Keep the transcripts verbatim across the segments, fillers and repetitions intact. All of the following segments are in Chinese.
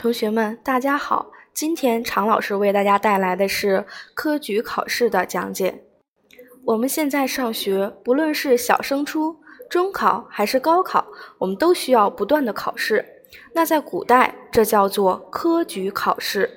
同学们，大家好，今天常老师为大家带来的是科举考试的讲解。我们现在上学，不论是小升初、中考还是高考，我们都需要不断的考试。那在古代，这叫做科举考试。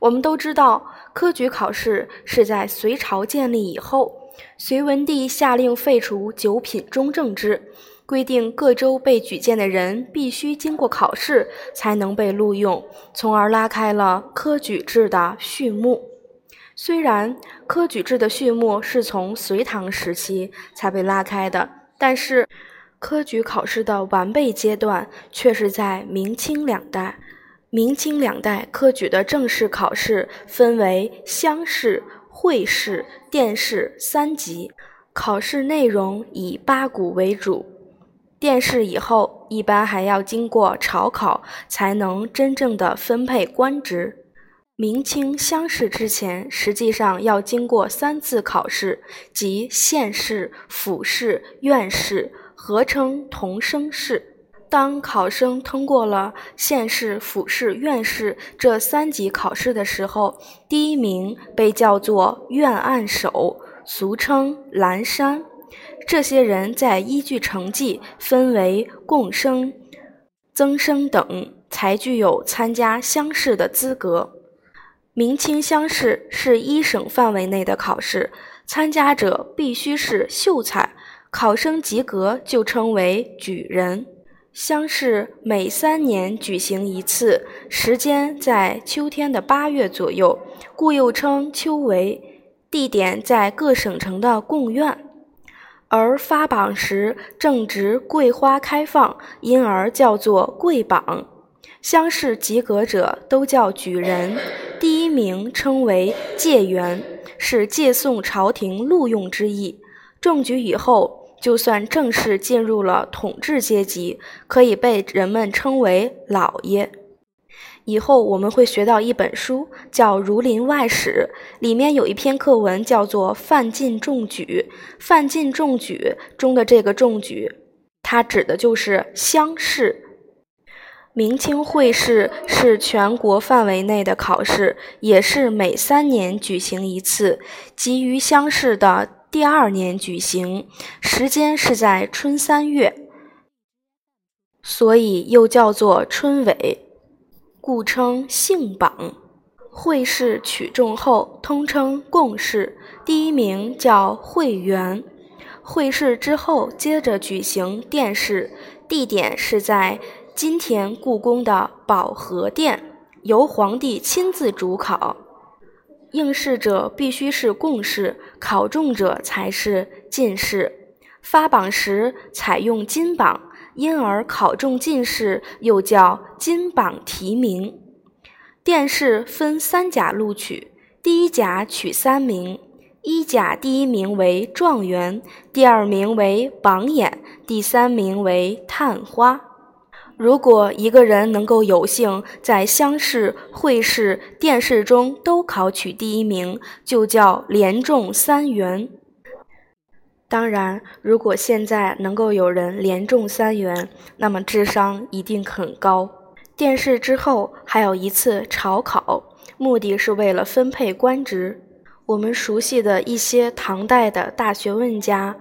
我们都知道，科举考试是在隋朝建立以后，隋文帝下令废除九品中正制，规定各州被举荐的人必须经过考试才能被录用，从而拉开了科举制的序幕。虽然科举制的序幕是从隋唐时期才被拉开的，但是科举考试的完备阶段却是在明清两代。明清两代科举的正式考试分为乡试、会试、殿试三级，考试内容以八股为主。殿试以后，一般还要经过朝考，才能真正的分配官职。明清乡试之前，实际上要经过三次考试，即县试、府试、院试，合称童生试。当考生通过了县试、府试、院试这三级考试的时候，第一名被叫做院按首，俗称蓝衫。这些人再依据成绩分为贡生、增生等，才具有参加乡试的资格。明清乡试是一省范围内的考试，参加者必须是秀才，考生及格就称为举人。乡试每三年举行一次，时间在秋天的八月左右，故又称秋闱，地点在各省城的贡院。而发榜时正值桂花开放，因而叫做桂榜。乡试及格者都叫举人，第一名称为解元，是借送朝廷录用之意。中举以后，就算正式进入了统治阶级，可以被人们称为老爷。以后我们会学到一本书叫《儒林外史》，里面有一篇课文叫做《范进中举》。范进中举中的这个中举，它指的就是乡试。明清会试是全国范围内的考试，也是每三年举行一次，及于乡试的第二年举行，时间是在春三月，所以又叫做春闱，故称姓榜。会试取中后，通称贡试，第一名叫会员。会试之后，接着举行殿试，地点是在今天故宫的保和殿，由皇帝亲自主考。应试者必须是贡士，考中者才是进士。发榜时采用金榜，因而考中进士又叫金榜题名。殿试分三甲录取，第一甲取三名，一甲第一名为状元，第二名为榜眼，第三名为探花。如果一个人能够有幸在乡试、会试、殿试中都考取第一名，就叫连中三元。当然，如果现在能够有人连中三元，那么智商一定很高。殿试之后还有一次朝考，目的是为了分配官职。我们熟悉的一些唐代的大学问家，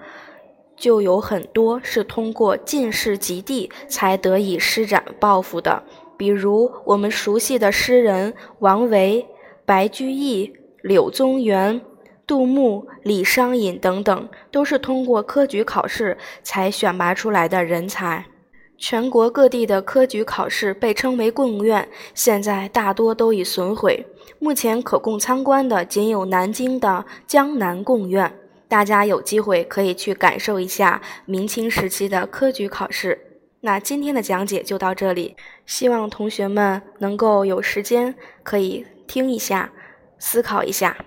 就有很多是通过进士及第才得以施展抱负的，比如我们熟悉的诗人王维、白居易、柳宗元、杜牧、李商隐等等，都是通过科举考试才选拔出来的人才。全国各地的科举考试被称为贡院，现在大多都已损毁，目前可供参观的仅有南京的江南贡院。大家有机会可以去感受一下明清时期的科举考试。那今天的讲解就到这里，希望同学们能够有时间可以听一下，思考一下。